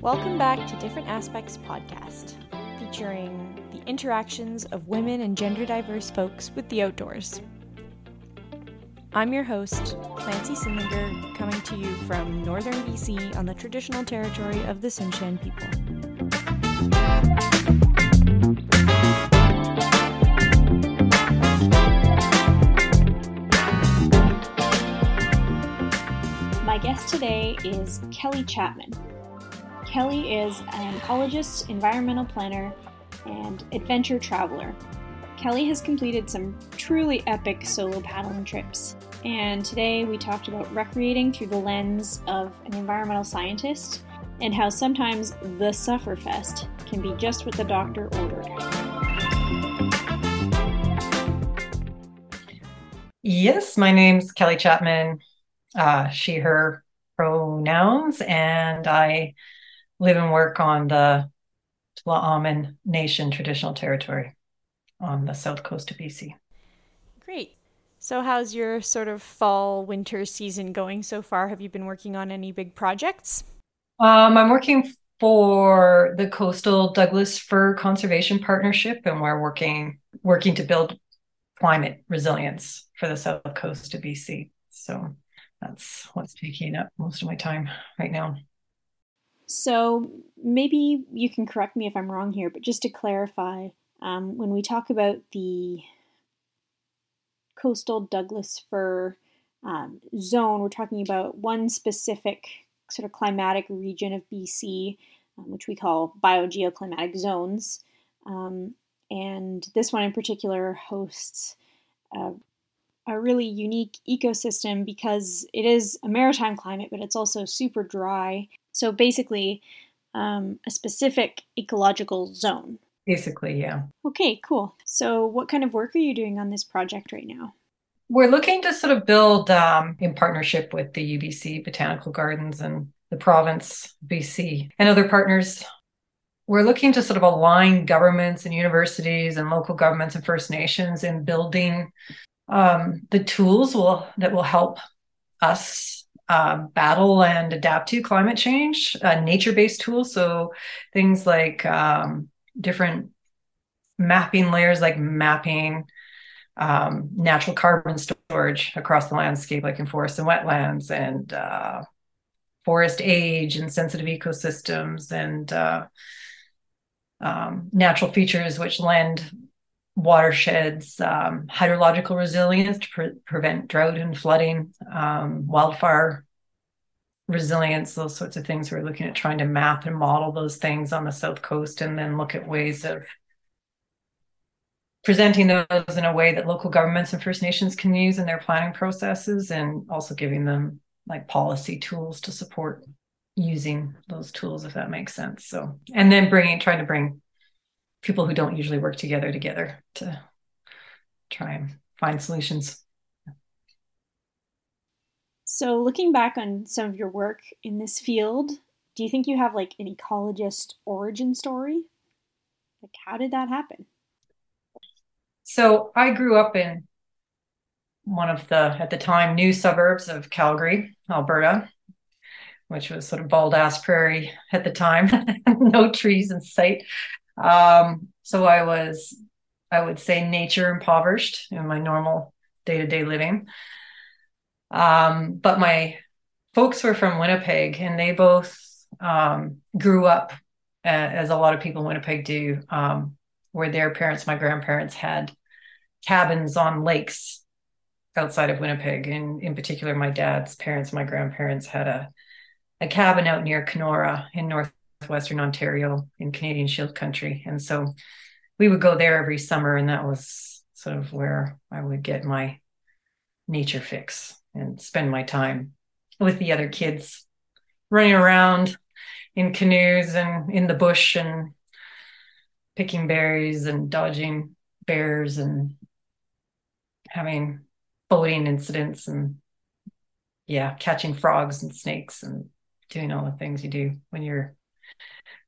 Welcome back to Different Aspects Podcast, featuring the interactions of women and gender diverse folks with the outdoors. I'm your host, Clancy Simlinger, coming to you from northern BC on the traditional territory of the Sunshine people. My guest today is Kelly Chapman. Kelly is an ecologist, environmental planner, and adventure traveler. Kelly has completed some truly epic solo paddling trips, and today we talked about recreating through the lens of an environmental scientist and how sometimes the sufferfest can be just what the doctor ordered. Yes, my name's Kelly Chapman, she, her pronouns, and I live and work on the Tla'amin Nation traditional territory on the south coast of BC. Great. So how's your sort of fall winter season going so far? Have you been working on any big projects? I'm working for the Coastal Douglas-Fir Conservation Partnership, and we're working to build climate resilience for the south coast of BC. So that's what's taking up most of my time right now. So maybe you can correct me if I'm wrong here, but just to clarify, when we talk about the Coastal Douglas-Fir zone, we're talking about one specific sort of climatic region of BC, which we call biogeoclimatic zones. And this one in particular hosts a really unique ecosystem because it is a maritime climate, but it's also super dry. So basically, a specific ecological zone. Basically, yeah. Okay, cool. So what kind of work are you doing on this project right now? We're looking to sort of build in partnership with the UBC Botanical Gardens and the province, BC, and other partners. We're looking to sort of align governments and universities and local governments and First Nations in building the tools that will help us battle and adapt to climate change, nature-based tools. So things like different mapping layers, like mapping natural carbon storage across the landscape, like in forests and wetlands, and forest age and sensitive ecosystems, and natural features which lend watersheds, hydrological resilience to prevent drought and flooding, wildfire resilience, those sorts of things. We're looking at trying to map and model those things on the south coast, and then look at ways of presenting those in a way that local governments and First Nations can use in their planning processes, and also giving them like policy tools to support using those tools, if that makes sense. So, and then trying to bring people who don't usually work together to try and find solutions. So looking back on some of your work in this field, do you think you have like an ecologist origin story? Like, how did that happen? So I grew up in one of the, at the time, new suburbs of Calgary, Alberta, which was sort of bald-ass prairie at the time, no trees in sight. So I was, I would say, nature impoverished in my normal day-to-day living. But my folks were from Winnipeg, and they both grew up, as a lot of people in Winnipeg do, where their parents, my grandparents, had cabins on lakes outside of Winnipeg. And in particular, my dad's parents, my grandparents, had a cabin out near Kenora in Northwestern Ontario in Canadian Shield country. And so we would go there every summer, and that was sort of where I would get my nature fix and spend my time with the other kids running around in canoes and in the bush and picking berries and dodging bears and having boating incidents and catching frogs and snakes and doing all the things you do when you're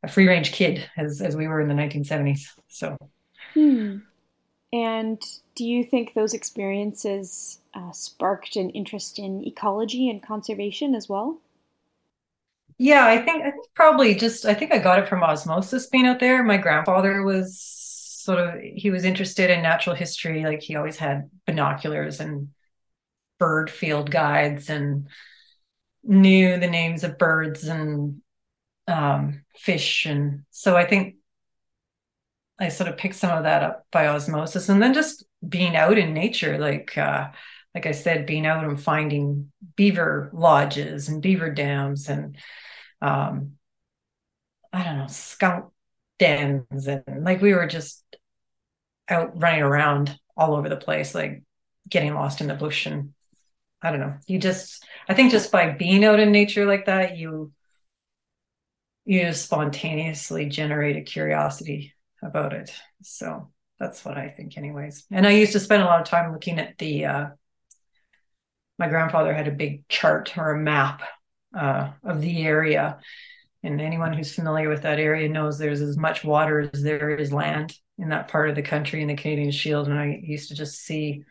a free-range kid, as we were in the 1970s. So, And do you think those experiences sparked an interest in ecology and conservation as well? Yeah, I think probably just, I think I got it from osmosis being out there. My grandfather was sort of, he was interested in natural history. Like he always had binoculars and bird field guides and knew the names of birds and fish. And so I think I sort of picked some of that up by osmosis, and then just being out in nature, like I said, being out and finding beaver lodges and beaver dams and I don't know, skunk dens, and like we were just out running around all over the place, like getting lost in the bush. And I don't know, I think just by being out in nature like that, you just spontaneously generate a curiosity about it. So that's what I think anyways. And I used to spend a lot of time looking at the my grandfather had a big chart or a map of the area. And anyone who's familiar with that area knows there's as much water as there is land in that part of the country in the Canadian Shield. And I used to just see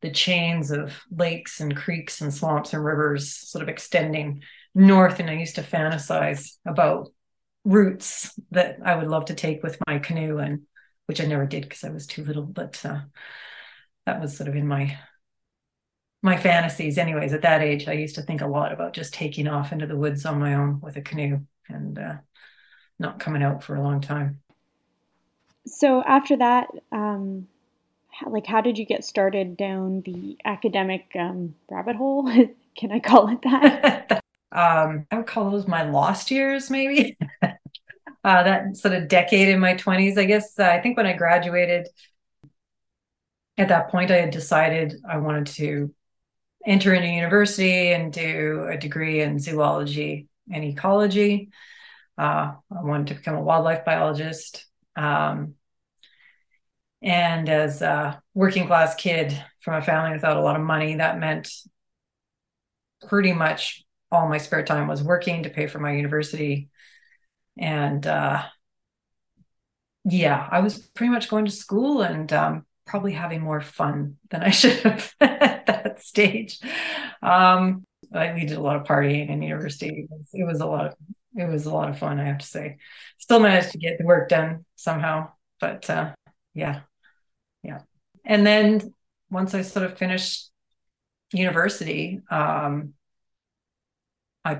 the chains of lakes and creeks and swamps and rivers sort of extending north. And I used to fantasize about routes that I would love to take with my canoe, and which I never did because I was too little. But that was sort of in my fantasies anyways. At that age, I used to think a lot about just taking off into the woods on my own with a canoe and not coming out for a long time. So after that, how did you get started down the academic rabbit hole? Can I call it that? I would call those my lost years, maybe. That sort of decade in my 20s, I guess. I think when I graduated, at that point, I had decided I wanted to enter into university and do a degree in zoology and ecology. I wanted to become a wildlife biologist. And as a working class kid from a family without a lot of money, that meant pretty much all my spare time was working to pay for my university. And I was pretty much going to school and probably having more fun than I should have at that stage. We did a lot of partying in university. It was a lot of fun, I have to say. Still managed to get the work done somehow, but yeah. And then once I sort of finished university, I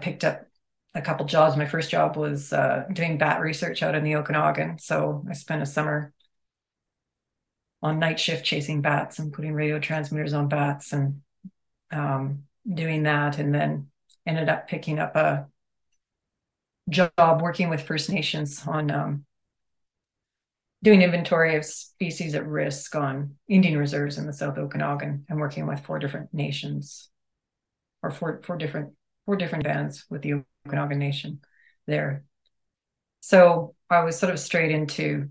picked up a couple jobs. My first job was doing bat research out in the Okanagan. So I spent a summer on night shift chasing bats and putting radio transmitters on bats and doing that, and then ended up picking up a job working with First Nations on doing inventory of species at risk on Indian reserves in the South Okanagan, and working with four different bands with the Okanagan Nation there. So I was sort of straight into,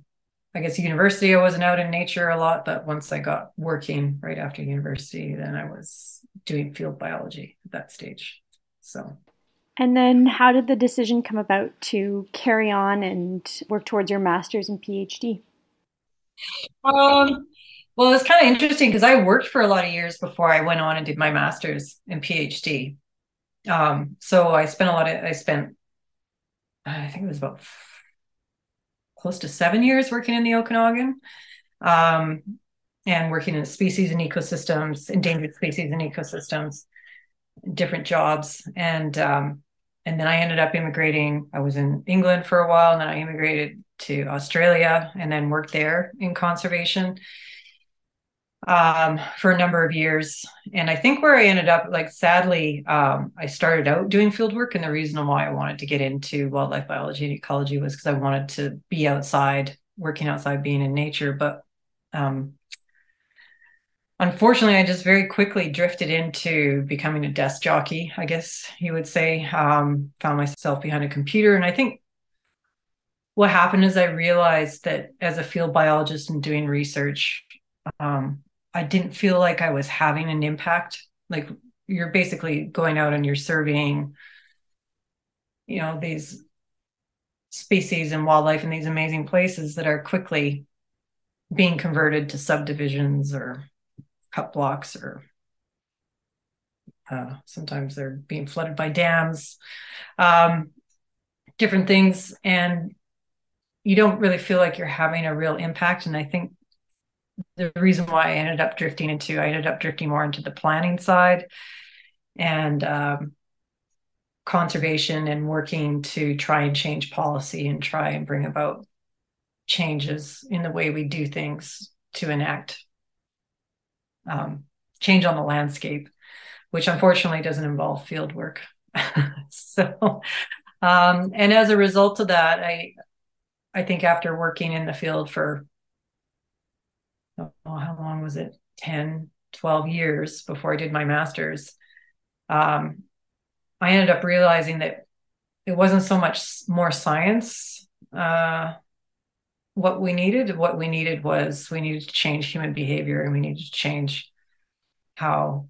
I guess, university. I wasn't out in nature a lot, but once I got working right after university, then I was doing field biology at that stage. So. And then how did the decision come about to carry on and work towards your master's and PhD? Well, it's kind of interesting because I worked for a lot of years before I went on and did my master's and PhD. So I think it was about close to 7 years working in the Okanagan, and working in species and ecosystems, endangered species and ecosystems, different jobs. And then I ended up immigrating. I was in England for a while, and then I immigrated to Australia and then worked there in conservation, for a number of years. And I think where I ended up, like, sadly, I started out doing field work, and the reason why I wanted to get into wildlife biology and ecology was because I wanted to be outside, working outside, being in nature. But unfortunately, I just very quickly drifted into becoming a desk jockey, I guess you would say. Found myself behind a computer, and I think what happened is I realized that as a field biologist and doing research, I didn't feel like I was having an impact. Like, you're basically going out and you're surveying, you know, these species and wildlife in these amazing places that are quickly being converted to subdivisions or cut blocks, or sometimes they're being flooded by dams. different things, and you don't really feel like you're having a real impact. And I think the reason why I ended up drifting more into the planning side and conservation, and working to try and change policy and try and bring about changes in the way we do things to enact change on the landscape, which unfortunately doesn't involve field work. So, and as a result of that, I think after working in the field for, how long was it? 10, 12 years before I did my master's. I ended up realizing that it wasn't so much more science. What we needed was, we needed to change human behavior, and we needed to change how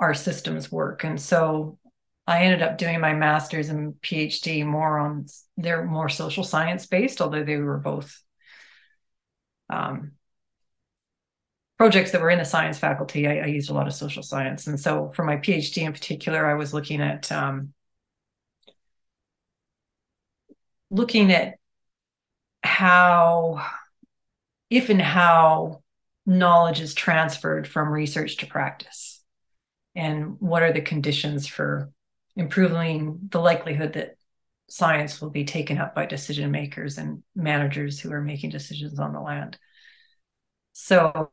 our systems work. And so I ended up doing my master's and PhD more social science based, although they were both projects that were in the science faculty. I used a lot of social science. And so for my PhD in particular, I was looking at how, if and how, knowledge is transferred from research to practice, and what are the conditions for improving the likelihood that science will be taken up by decision makers and managers who are making decisions on the land. So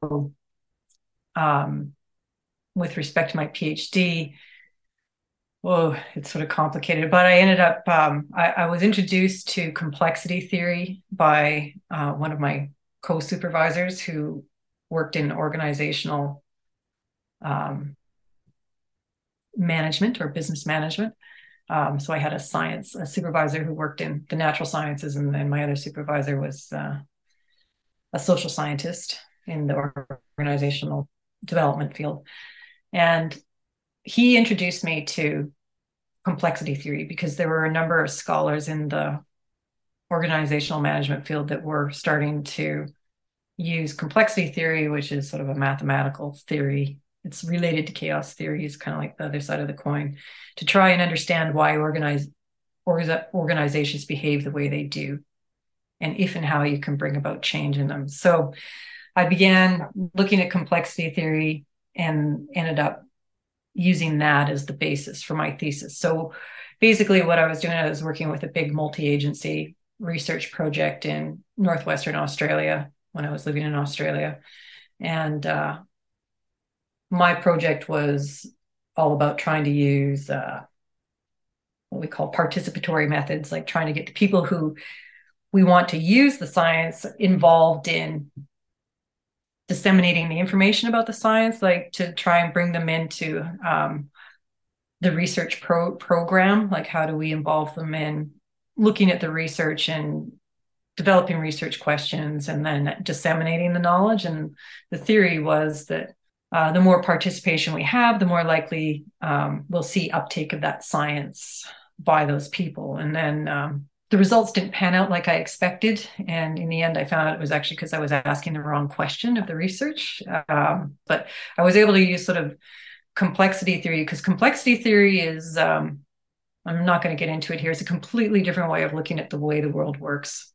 with respect to my PhD, it's sort of complicated, but I ended up, I was introduced to complexity theory by one of my co-supervisors who worked in organizational management or business management. So I had a supervisor who worked in the natural sciences, and then my other supervisor was a social scientist in the organizational development field. And he introduced me to complexity theory because there were a number of scholars in the organizational management field that were starting to use complexity theory, which is sort of a mathematical theory. It's related to chaos theory. It's kind of like the other side of the coin, to try and understand why organizations behave the way they do, and if and how you can bring about change in them. So I began looking at complexity theory and ended up using that as the basis for my thesis. So basically what I was doing, I was working with a big multi-agency research project in Northwestern Australia when I was living in Australia. And my project was all about trying to use what we call participatory methods, like trying to get the people who we want to use the science involved in disseminating the information about the science, like to try and bring them into the research program. Like, how do we involve them in looking at the research and developing research questions and then disseminating the knowledge? And the theory was that the more participation we have, the more likely we'll see uptake of that science by those people. And then the results didn't pan out like I expected. And in the end, I found out it was actually because I was asking the wrong question of the research. But I was able to use sort of complexity theory, because complexity theory is, I'm not going to get into it here, it's a completely different way of looking at the way the world works.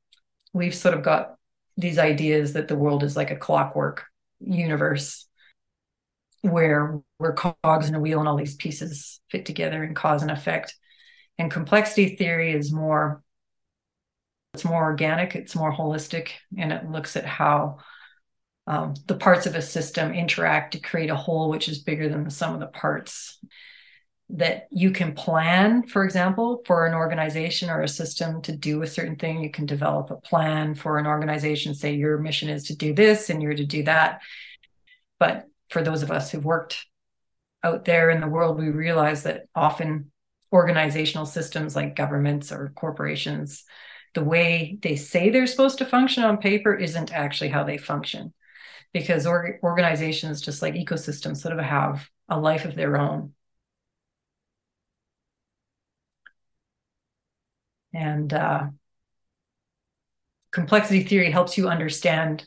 We've sort of got these ideas that the world is like a clockwork universe, where we're cogs in a wheel and all these pieces fit together in cause and effect. And complexity theory is more, it's more organic, it's more holistic, and it looks at how the parts of a system interact to create a whole which is bigger than the sum of the parts. That you can plan, for example, for an organization or a system to do a certain thing. You can develop a plan for an organization, say your mission is to do this and you're to do that. But for those of us who've worked out there in the world, we realize that often organizational systems like governments or corporations, the way they say they're supposed to function on paper isn't actually how they function, because organizations, just like ecosystems, sort of have a life of their own. And complexity theory helps you understand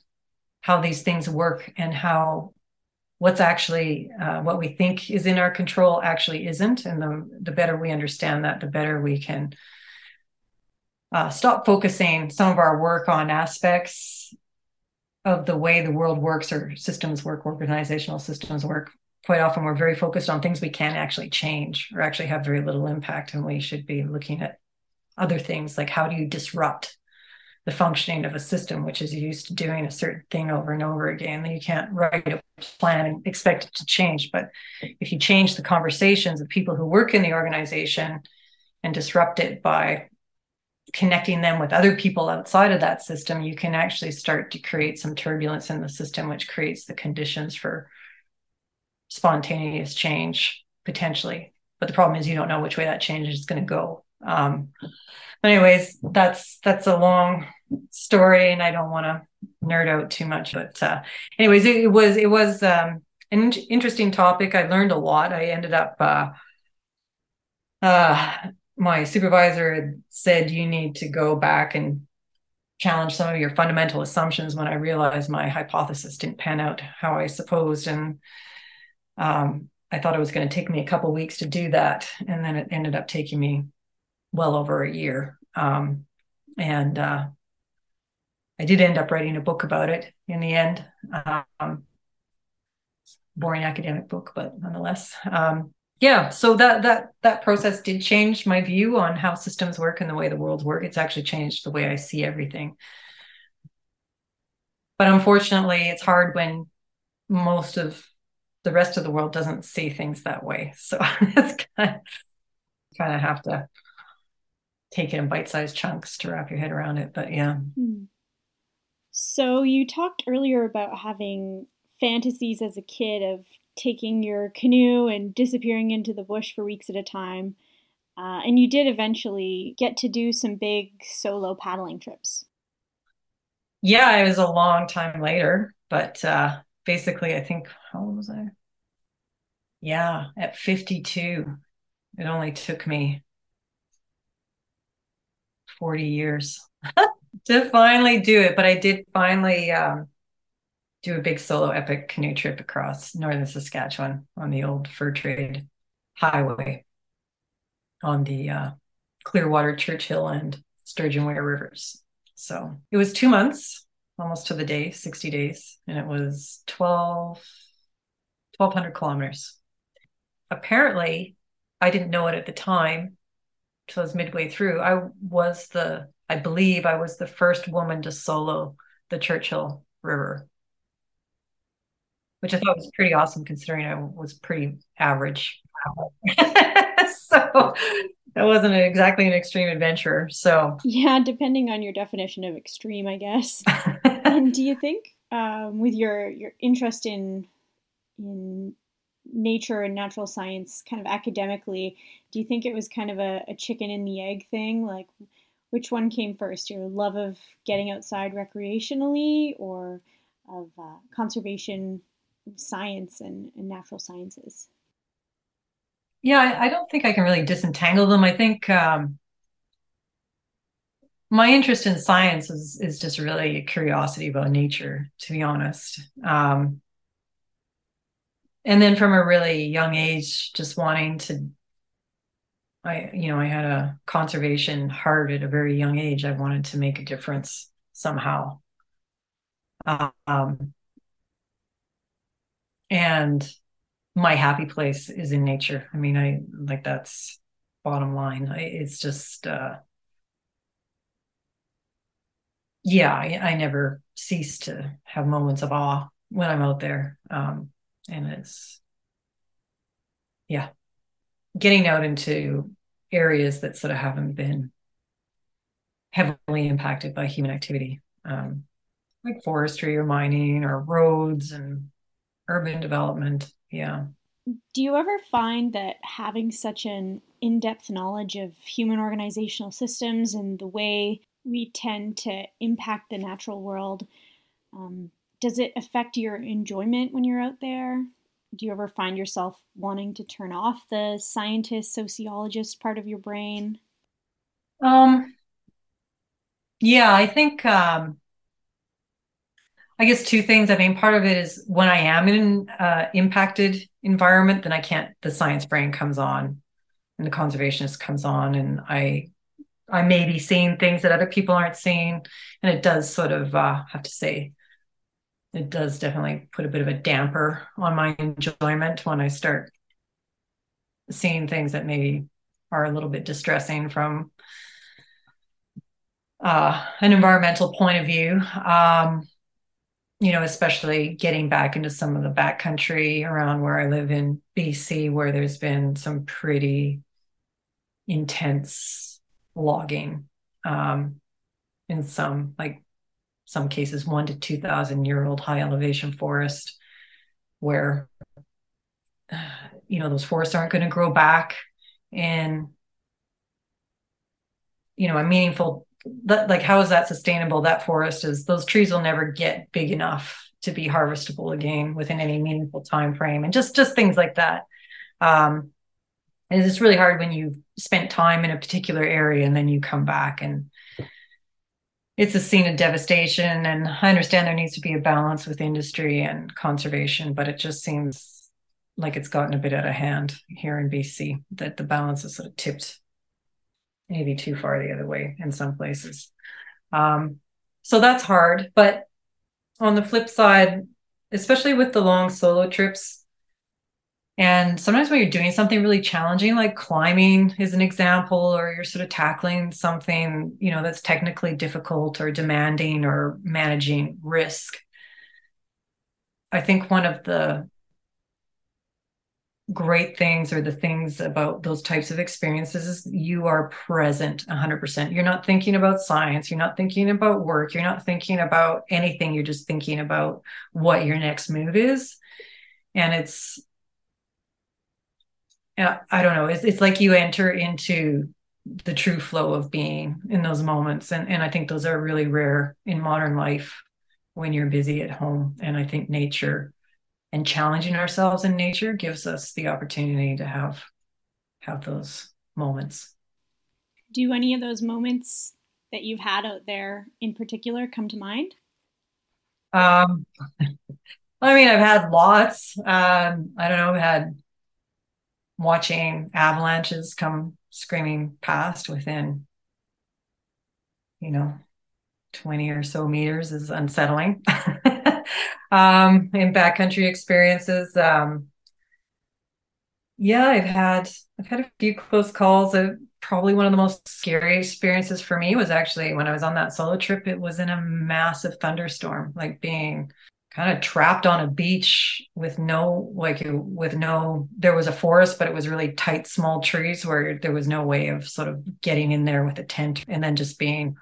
how these things work, and how what's actually what we think is in our control actually isn't. And the better we understand that, the better we can stop focusing some of our work on aspects of the way the world works or systems work, organizational systems work. Quite often we're very focused on things we can't actually change or actually have very little impact. And we should be looking at other things like, how do you disrupt the functioning of a system which is used to doing a certain thing over and over again? You can't write a plan and expect it to change. But if you change the conversations of people who work in the organization and disrupt it by connecting them with other people outside of that system, you can actually start to create some turbulence in the system, which creates the conditions for spontaneous change potentially. But the problem is you don't know which way that change is going to go. But anyways, that's a long story, and I don't want to nerd out too much. But anyways, it was an interesting topic. I learned a lot. I ended up my supervisor had said, you need to go back and challenge some of your fundamental assumptions, when I realized my hypothesis didn't pan out how I supposed. And I thought it was going to take me a couple of weeks to do that, and then it ended up taking me well over a year. And I did end up writing a book about it in the end. Boring academic book, but nonetheless. So that process did change my view on how systems work and the way the world works. It's actually changed the way I see everything. But unfortunately, it's hard when most of the rest of the world doesn't see things that way. So it's kind of have to take it in bite-sized chunks to wrap your head around it. But yeah. So you talked earlier about having fantasies as a kid of taking your canoe and disappearing into the bush for weeks at a time. And you did eventually get to do some big solo paddling trips. Yeah, it was a long time later, but basically, I think, how old was I? Yeah, at 52, it only took me 40 years to finally do it. But I did finally do a big solo epic canoe trip across northern Saskatchewan on the old fur trade highway on the Clearwater, Churchill, and Sturgeon Ware rivers. So it was 2 months, almost to the day, 60 days, and it was 1,200 kilometers. Apparently, I didn't know it at the time, so I was midway through. I believe I was the first woman to solo the Churchill River, which I thought was pretty awesome considering I was pretty average. So I wasn't exactly an extreme adventurer. So yeah, depending on your definition of extreme, I guess. And do you think with your interest in nature and natural science kind of academically, do you think it was kind of a chicken and the egg thing? Like, which one came first, your love of getting outside recreationally or of conservation science and natural sciences? Yeah, I don't think I can really disentangle them. I think my interest in science is just really a curiosity about nature, to be honest. And then from a really young age, just wanting to, I had a conservation heart at a very young age. I wanted to make a difference somehow. And my happy place is in nature. I mean, that's bottom line. It's just, I never cease to have moments of awe when I'm out there. And it's, getting out into areas that sort of haven't been heavily impacted by human activity, like forestry or mining or roads and urban development. Yeah. Do you ever find that having such an in-depth knowledge of human organizational systems and the way we tend to impact the natural world, does it affect your enjoyment when you're out there? Do you ever find yourself wanting to turn off the scientist, sociologist part of your brain? I think, I guess two things. I mean, part of it is when I am in an impacted environment, then the science brain comes on and the conservationist comes on, and I I may be seeing things that other people aren't seeing. And it does sort of, have to say, it does definitely put a bit of a damper on my enjoyment when I start seeing things that maybe are a little bit distressing from an environmental point of view. You know, especially getting back into some of the backcountry around where I live in BC, where there's been some pretty intense logging, in some, like some cases, 1,000 to 2,000-year-old high elevation forest, where, you know, those forests aren't going to grow back in, you know, a meaningful, like, how is that sustainable? That forest is, those trees will never get big enough to be harvestable again within any meaningful time frame, and just things like that. And it's really hard when you've spent time in a particular area and then you come back and it's a scene of devastation. And I understand there needs to be a balance with industry and conservation, but it just seems like it's gotten a bit out of hand here in BC, that the balance is sort of tipped maybe too far the other way in some places. So that's hard. But on the flip side, especially with the long solo trips, and sometimes when you're doing something really challenging, like climbing is an example, or you're sort of tackling something, you know, that's technically difficult or demanding, or managing risk. I think one of the great things, or the things about those types of experiences, is you are present 100%. You're not thinking about science. You're not thinking about work. You're not thinking about anything. You're just thinking about what your next move is. And it's, I don't know, it's like you enter into the true flow of being in those moments. And I think those are really rare in modern life when you're busy at home. And I think nature, and challenging ourselves in nature, gives us the opportunity to have those moments. Do any of those moments that you've had out there in particular come to mind? I mean, I've had lots. I don't know, I've had watching avalanches come screaming past within, you know, 20 or so meters is unsettling. In backcountry experiences, yeah, I've had a few close calls. Probably one of the most scary experiences for me was actually when I was on that solo trip. It was in a massive thunderstorm, like being kind of trapped on a beach with no, there was a forest, but it was really tight, small trees where there was no way of sort of getting in there with a tent, and then just being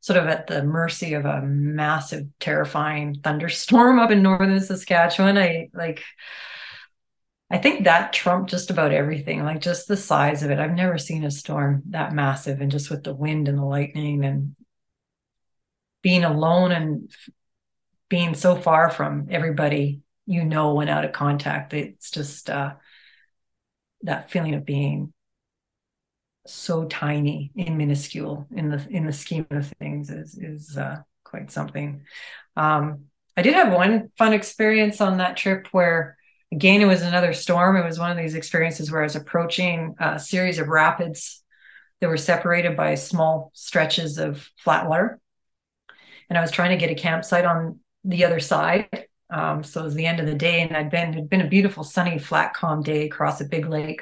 sort of at the mercy of a massive, terrifying thunderstorm up in northern Saskatchewan. I think that trumped just about everything, like just the size of it. I've never seen a storm that massive, and just with the wind and the lightning and being alone and being so far from everybody, you know, and out of contact. It's just that feeling of being so tiny and minuscule in the scheme of things is quite something. I did have one fun experience on that trip where, again, it was another storm. It was one of these experiences where I was approaching a series of rapids that were separated by small stretches of flat water. And I was trying to get a campsite on the other side. So it was the end of the day, and it'd been a beautiful, sunny, flat, calm day across a big lake.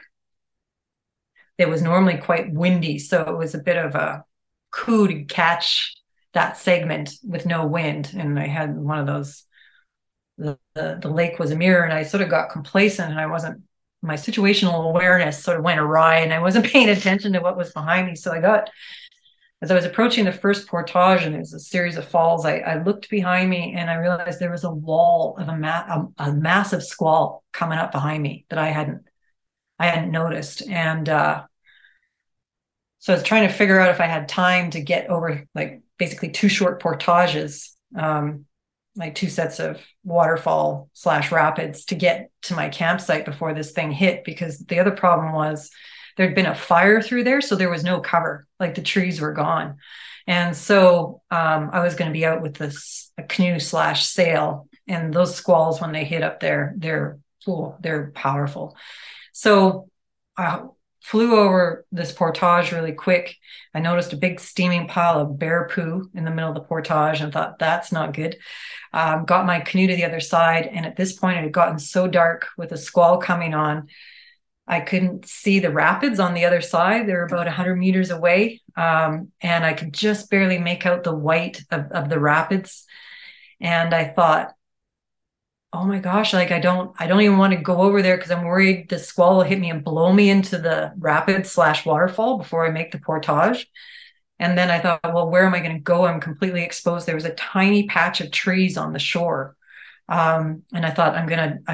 It was normally quite windy, so it was a bit of a coup to catch that segment with no wind. And I had one of those, the lake was a mirror, and I sort of got complacent, and my situational awareness sort of went awry, and I wasn't paying attention to what was behind me. So as I was approaching the first portage, and there's a series of falls, I looked behind me, and I realized there was a wall of a massive squall coming up behind me that I hadn't noticed. And so I was trying to figure out if I had time to get over, like, basically two short portages, like two sets of waterfall/rapids, to get to my campsite before this thing hit. Because the other problem was there'd been a fire through there, so there was no cover, like the trees were gone. And so I was going to be out with a canoe/sail, and those squalls, when they hit up there, they're powerful. So flew over this portage really quick. I noticed a big steaming pile of bear poo in the middle of the portage and thought, that's not good. Got my canoe to the other side. And at this point, it had gotten so dark with a squall coming on, I couldn't see the rapids on the other side. They were about 100 meters away. And I could just barely make out the white of the rapids. And I thought, oh my gosh, like I don't even want to go over there because I'm worried the squall will hit me and blow me into the rapid / waterfall before I make the portage. And then I thought, well, where am I going to go? I'm completely exposed. There was a tiny patch of trees on the shore. And I thought, I'm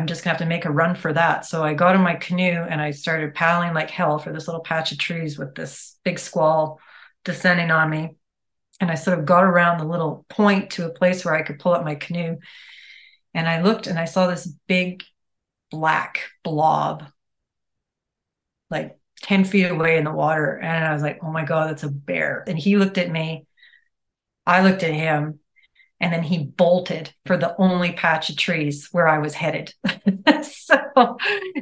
just gonna have to make a run for that. So I got in my canoe and I started paddling like hell for this little patch of trees with this big squall descending on me. And I sort of got around the little point to a place where I could pull up my canoe. And I looked and I saw this big black blob, like 10 feet away in the water. And I was like, oh my God, that's a bear. And he looked at me, I looked at him, and then he bolted for the only patch of trees where I was headed. So I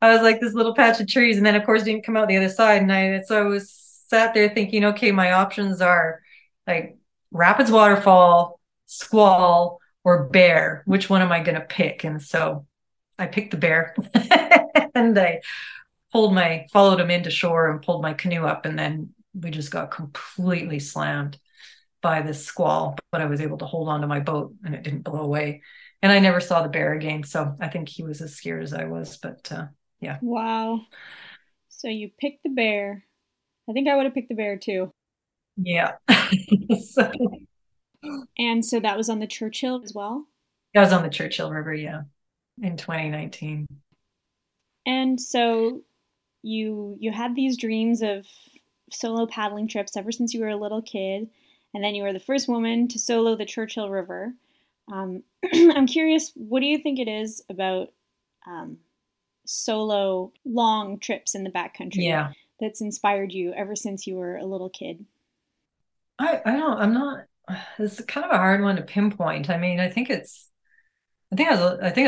was like, this little patch of trees. And then of course didn't come out the other side. And so I was sat there thinking, okay, my options are like rapids, waterfall, squall, or bear. Which one am I going to pick? And so I picked the bear and I followed him into shore and pulled my canoe up. And then we just got completely slammed by this squall, but I was able to hold onto my boat and it didn't blow away. And I never saw the bear again. So I think he was as scared as I was, but yeah. Wow. So you picked the bear. I think I would have picked the bear too. Yeah. So. And so that was on the Churchill as well? That was on the Churchill River, yeah, in 2019. And so you had these dreams of solo paddling trips ever since you were a little kid, and then you were the first woman to solo the Churchill River. I'm curious, what do you think it is about solo long trips in the backcountry that's inspired you ever since you were a little kid? I'm not... It's kind of a hard one to pinpoint. I mean, I think a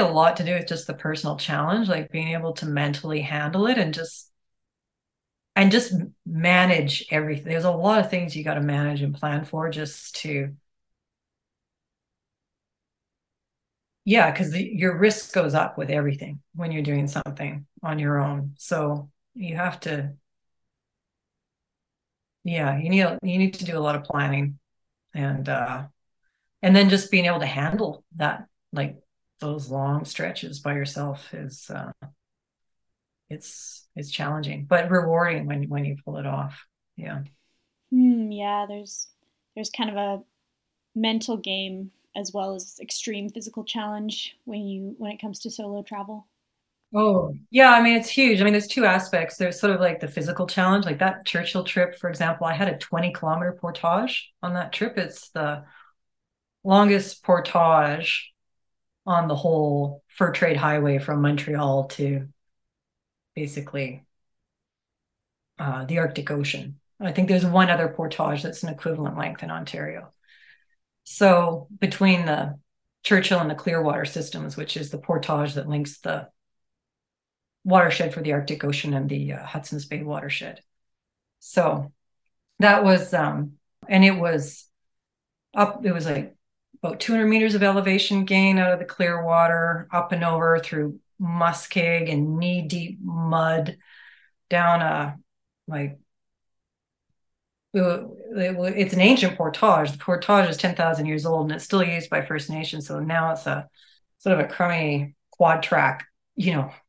lot to do with just the personal challenge, like being able to mentally handle it and just manage everything. There's a lot of things you got to manage and plan for just to, because your risk goes up with everything when you're doing something on your own. So you have to, you need to do a lot of planning. And then just being able to handle that, like those long stretches by yourself is, it's challenging, but rewarding when you pull it off. Yeah. There's kind of a mental game as well as extreme physical challenge when it comes to solo travel. Oh yeah. I mean, it's huge. I mean, there's two aspects. There's sort of like the physical challenge, like that Churchill trip, for example, I had a 20-kilometer portage on that trip. It's the longest portage on the whole fur trade highway from Montreal to basically the Arctic Ocean. I think there's one other portage that's an equivalent length in Ontario. So between the Churchill and the Clearwater systems, which is the portage that links the watershed for the Arctic Ocean and the Hudson's Bay watershed. So that was, and it was up, it was like about 200 meters of elevation gain out of the Clearwater, up and over through muskeg and knee-deep mud, down it's an ancient portage. The portage is 10,000 years old and it's still used by First Nations. So now it's a sort of a crummy quad track,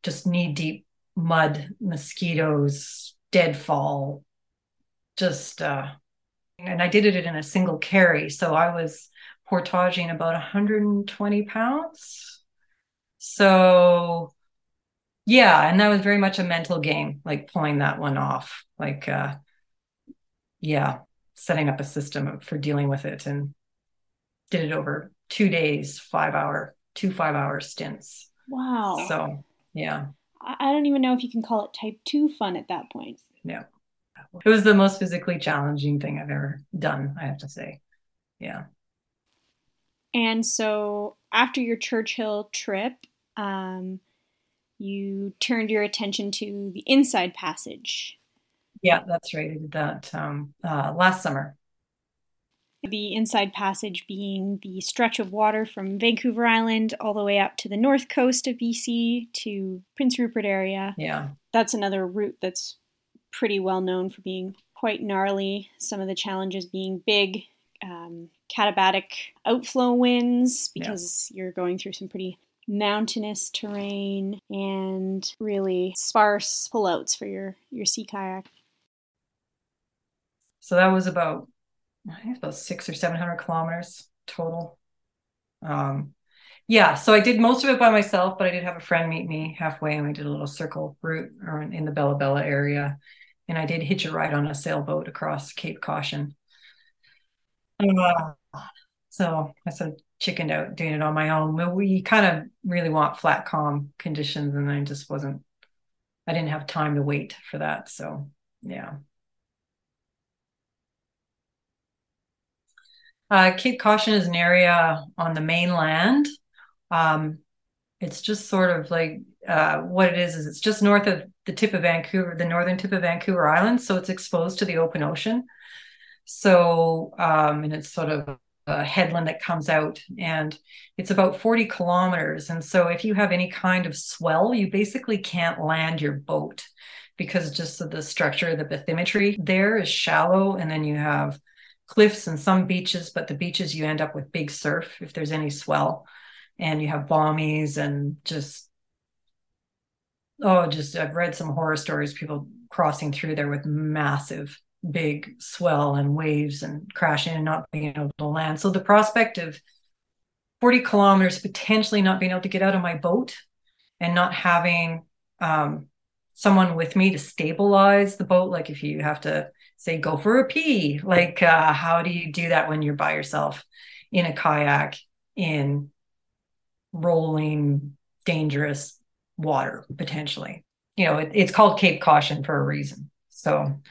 just knee-deep mud, mosquitoes, deadfall, just, and I did it in a single carry. So I was portaging about 120 pounds. So yeah, and that was very much a mental game, like pulling that one off, like, setting up a system for dealing with it, and did it over 2 days, 5-hour stints. Wow. So, yeah. I don't even know if you can call it type 2 fun at that point. No. It was the most physically challenging thing I've ever done, I have to say. Yeah. And so after your Churchill trip, you turned your attention to the Inside Passage. Yeah, that's right. I did that last summer. The Inside Passage being the stretch of water from Vancouver Island all the way up to the north coast of BC to Prince Rupert area. Yeah. That's another route that's pretty well known for being quite gnarly. Some of the challenges being big katabatic outflow winds because you're going through some pretty mountainous terrain and really sparse pullouts for your sea kayak. So that was about, I think it's about 600 or 700 kilometers total. So I did most of it by myself, but I did have a friend meet me halfway and we did a little circle route in the Bella Bella area. And I did hitch a ride on a sailboat across Cape Caution. So I sort of chickened out doing it on my own. But we kind of really want flat, calm conditions. And I didn't have time to wait for that. So, yeah. Cape Caution is an area on the mainland. It's just sort of like what it is it's just north of the tip of Vancouver, the northern tip of Vancouver Island. So it's exposed to the open ocean. So, and it's sort of a headland that comes out and it's about 40 kilometers. And so if you have any kind of swell, you basically can't land your boat because just of the structure, the bathymetry there is shallow. And then you have cliffs and some beaches, but the beaches you end up with big surf if there's any swell, and you have bommies and just I've read some horror stories, people crossing through there with massive big swell and waves and crashing and not being able to land. So the prospect of 40 kilometers potentially not being able to get out of my boat and not having someone with me to stabilize the boat, like if you have to say, go for a pee. Like, how do you do that when you're by yourself in a kayak in rolling, dangerous water, potentially? You know, it's called Cape Caution for a reason. So,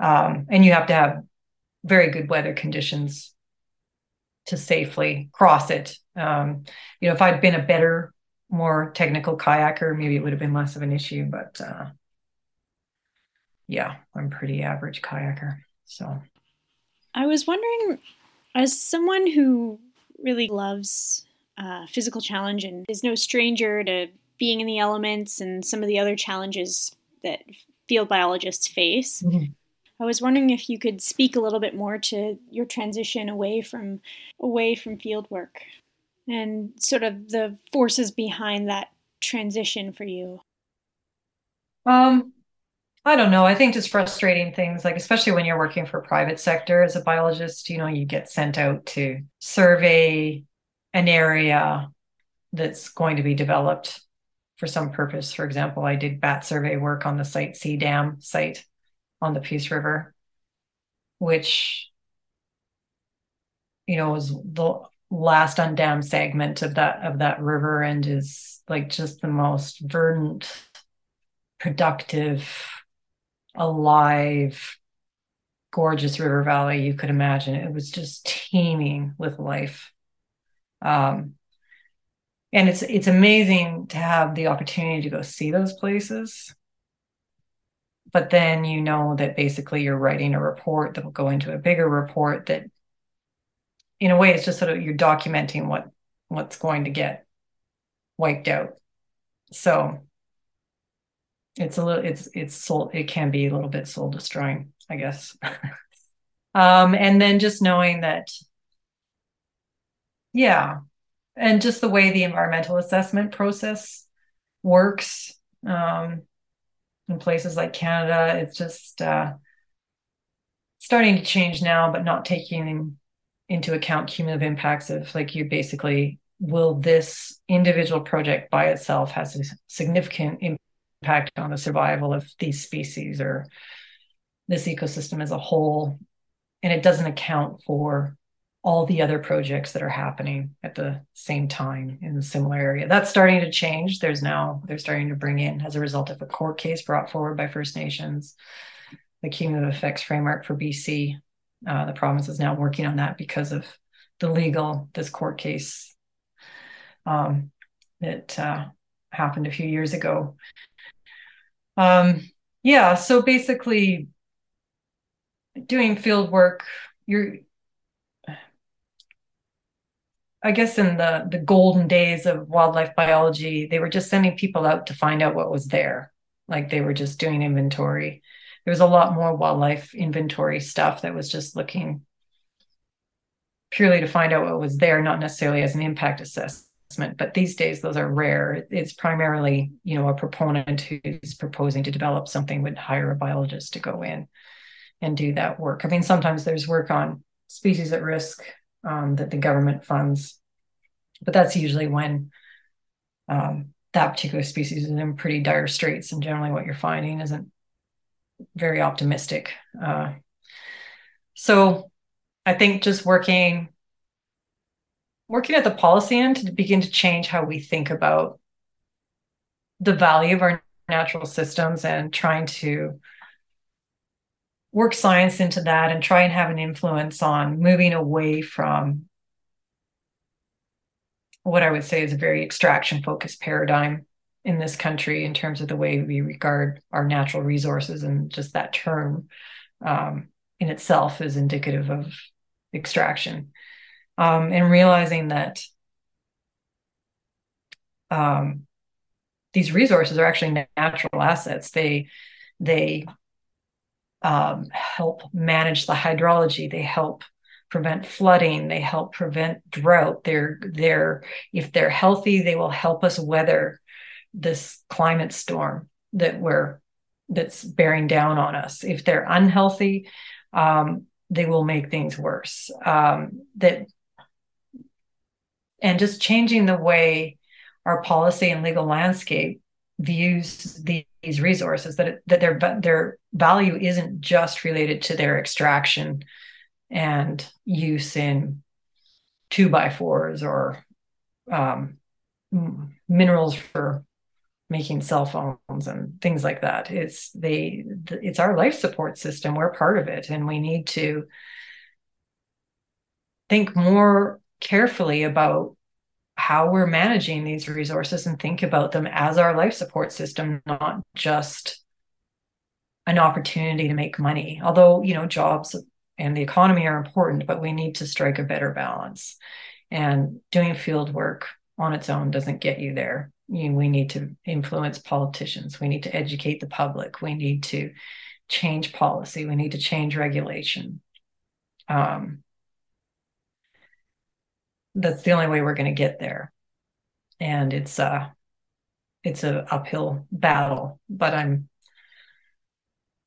and you have to have very good weather conditions to safely cross it. If I'd been a better, more technical kayaker, maybe it would have been less of an issue, but I'm pretty average kayaker. So I was wondering, as someone who really loves physical challenge and is no stranger to being in the elements and some of the other challenges that field biologists face, mm-hmm. I was wondering if you could speak a little bit more to your transition away from field work and sort of the forces behind that transition for you. I don't know. I think just frustrating things, like especially when you're working for private sector as a biologist, you get sent out to survey an area that's going to be developed for some purpose. For example, I did bat survey work on the Site C Dam site on the Peace River, which, was the last undammed segment of that river and is like just the most verdant, productive, alive, gorgeous river valley you could imagine. It was just teeming with life. And it's amazing to have the opportunity to go see those places. But then you know that basically you're writing a report that will go into a bigger report that in a way it's just sort of you're documenting what's going to get wiped out. So it can be a little bit soul destroying, I guess. And then just knowing that, and just the way the environmental assessment process works in places like Canada, it's just starting to change now, but not taking into account cumulative impacts of like you basically will this individual project by itself has a significant impact on the survival of these species or this ecosystem as a whole, and it doesn't account for all the other projects that are happening at the same time in a similar area. That's starting to change. They're starting to bring in, as a result of a court case brought forward by First Nations, the cumulative effects framework for BC. The province is now working on that because of this court case that happened a few years ago. Yeah, so basically doing field work, I guess in the golden days of wildlife biology, they were just sending people out to find out what was there. Like they were just doing inventory. There was a lot more wildlife inventory stuff that was just looking purely to find out what was there, not necessarily as an impact assessment. But these days, those are rare. It's primarily, you know, a proponent who's proposing to develop something would hire a biologist to go in and do that work. I mean, sometimes there's work on species at risk that the government funds, but that's usually when that particular species is in pretty dire straits, and generally what you're finding isn't very optimistic. So I think just working at the policy end to begin to change how we think about the value of our natural systems and trying to work science into that and try and have an influence on moving away from what I would say is a very extraction-focused paradigm in this country in terms of the way we regard our natural resources, and just that term in itself is indicative of extraction. And realizing that these resources are actually natural assets. They help manage the hydrology. They help prevent flooding. They help prevent drought. If they're healthy, they will help us weather this climate storm that's bearing down on us. If they're unhealthy, they will make things worse. And just changing the way our policy and legal landscape views these resources, that their value isn't just related to their extraction and use in 2x4s or minerals for making cell phones and things like that. It's our life support system. We're part of it, and we need to think more carefully about how we're managing these resources and think about them as our life support system, not just an opportunity to make money. Although, you know, jobs and the economy are important, but we need to strike a better balance. And doing field work on its own doesn't get you there. We need to influence politicians. We need to educate the public. We need to change policy. We need to change regulation. That's the only way we're going to get there. And it's an uphill battle, but I'm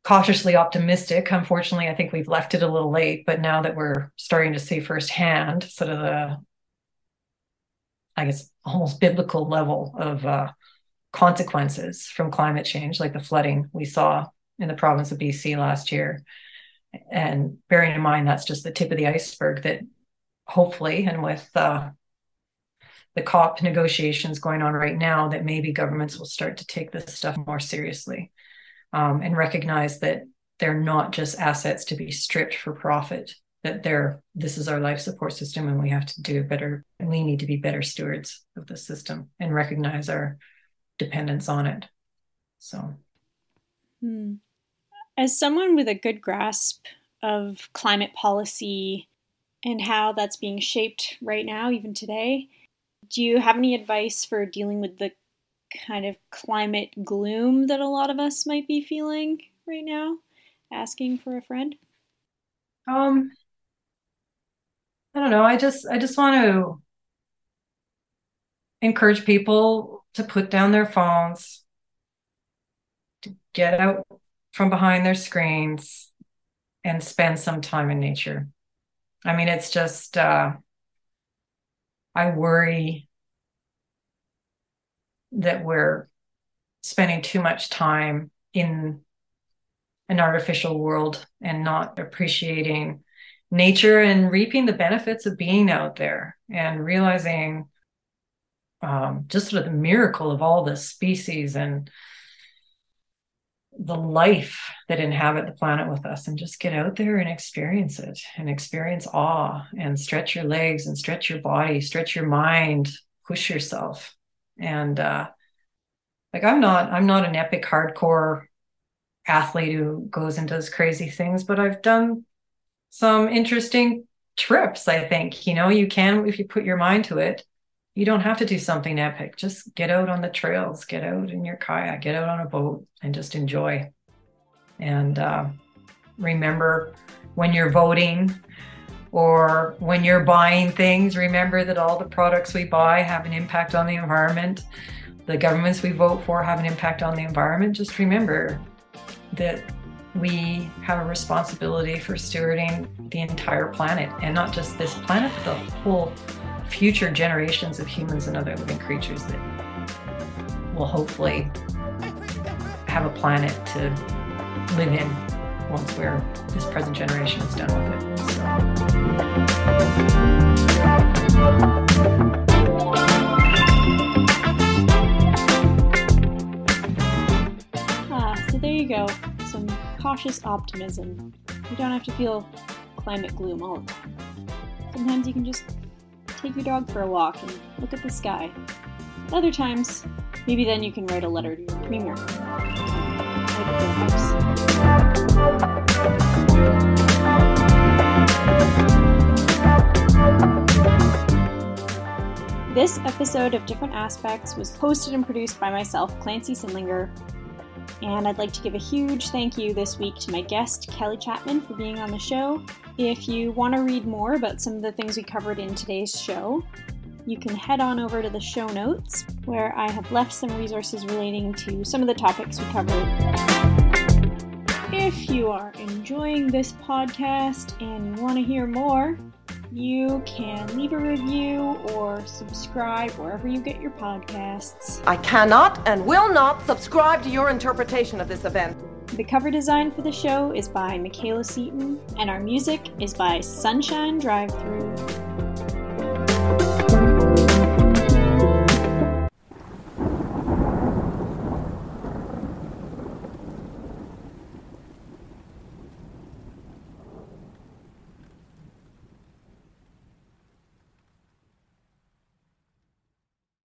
cautiously optimistic. Unfortunately, I think we've left it a little late, but now that we're starting to see firsthand sort of the, I guess, almost biblical level of consequences from climate change, like the flooding we saw in the province of BC last year. And bearing in mind, that's just the tip of the iceberg, that hopefully, and with the COP negotiations going on right now, that maybe governments will start to take this stuff more seriously and recognize that they're not just assets to be stripped for profit, that this is our life support system, and we have to do better, and we need to be better stewards of the system and recognize our dependence on it. So. As someone with a good grasp of climate policy and how that's being shaped right now, even today, do you have any advice for dealing with the kind of climate gloom that a lot of us might be feeling right now? Asking for a friend? I don't know. I just want to encourage people to put down their phones, to get out from behind their screens and spend some time in nature. I mean, it's just, I worry that we're spending too much time in an artificial world and not appreciating nature and reaping the benefits of being out there, and realizing just sort of the miracle of all the species and the life that inhabit the planet with us, and just get out there and experience it and experience awe and stretch your legs and stretch your body, stretch your mind, push yourself. And Like I'm not an epic hardcore athlete who goes and does crazy things, but I've done some interesting trips. I think, you know, you can, if you put your mind to it, you don't have to do something epic. Just get out on the trails, get out in your kayak, get out on a boat and just enjoy. And remember when you're voting or when you're buying things, remember that all the products we buy have an impact on the environment. The governments we vote for have an impact on the environment. Just remember that we have a responsibility for stewarding the entire planet, and not just this planet, but the whole future generations of humans and other living creatures that will hopefully have a planet to live in once we're, this present generation is done with it. So. So there you go, some cautious optimism. You don't have to feel climate gloom all the time. Sometimes you can just take your dog for a walk and look at the sky. At other times, maybe then you can write a letter to your premier. This episode of Different Aspects was hosted and produced by myself, Clancy Simlinger, and I'd like to give a huge thank you this week to my guest, Kelly Chapman, for being on the show. If you want to read more about some of the things we covered in today's show, you can head on over to the show notes, where I have left some resources relating to some of the topics we covered. If you are enjoying this podcast and want to hear more, you can leave a review or subscribe wherever you get your podcasts. I cannot and will not subscribe to your interpretation of this event. The cover design for the show is by Michaela Seaton, and our music is by Sunshine Drive-Thru.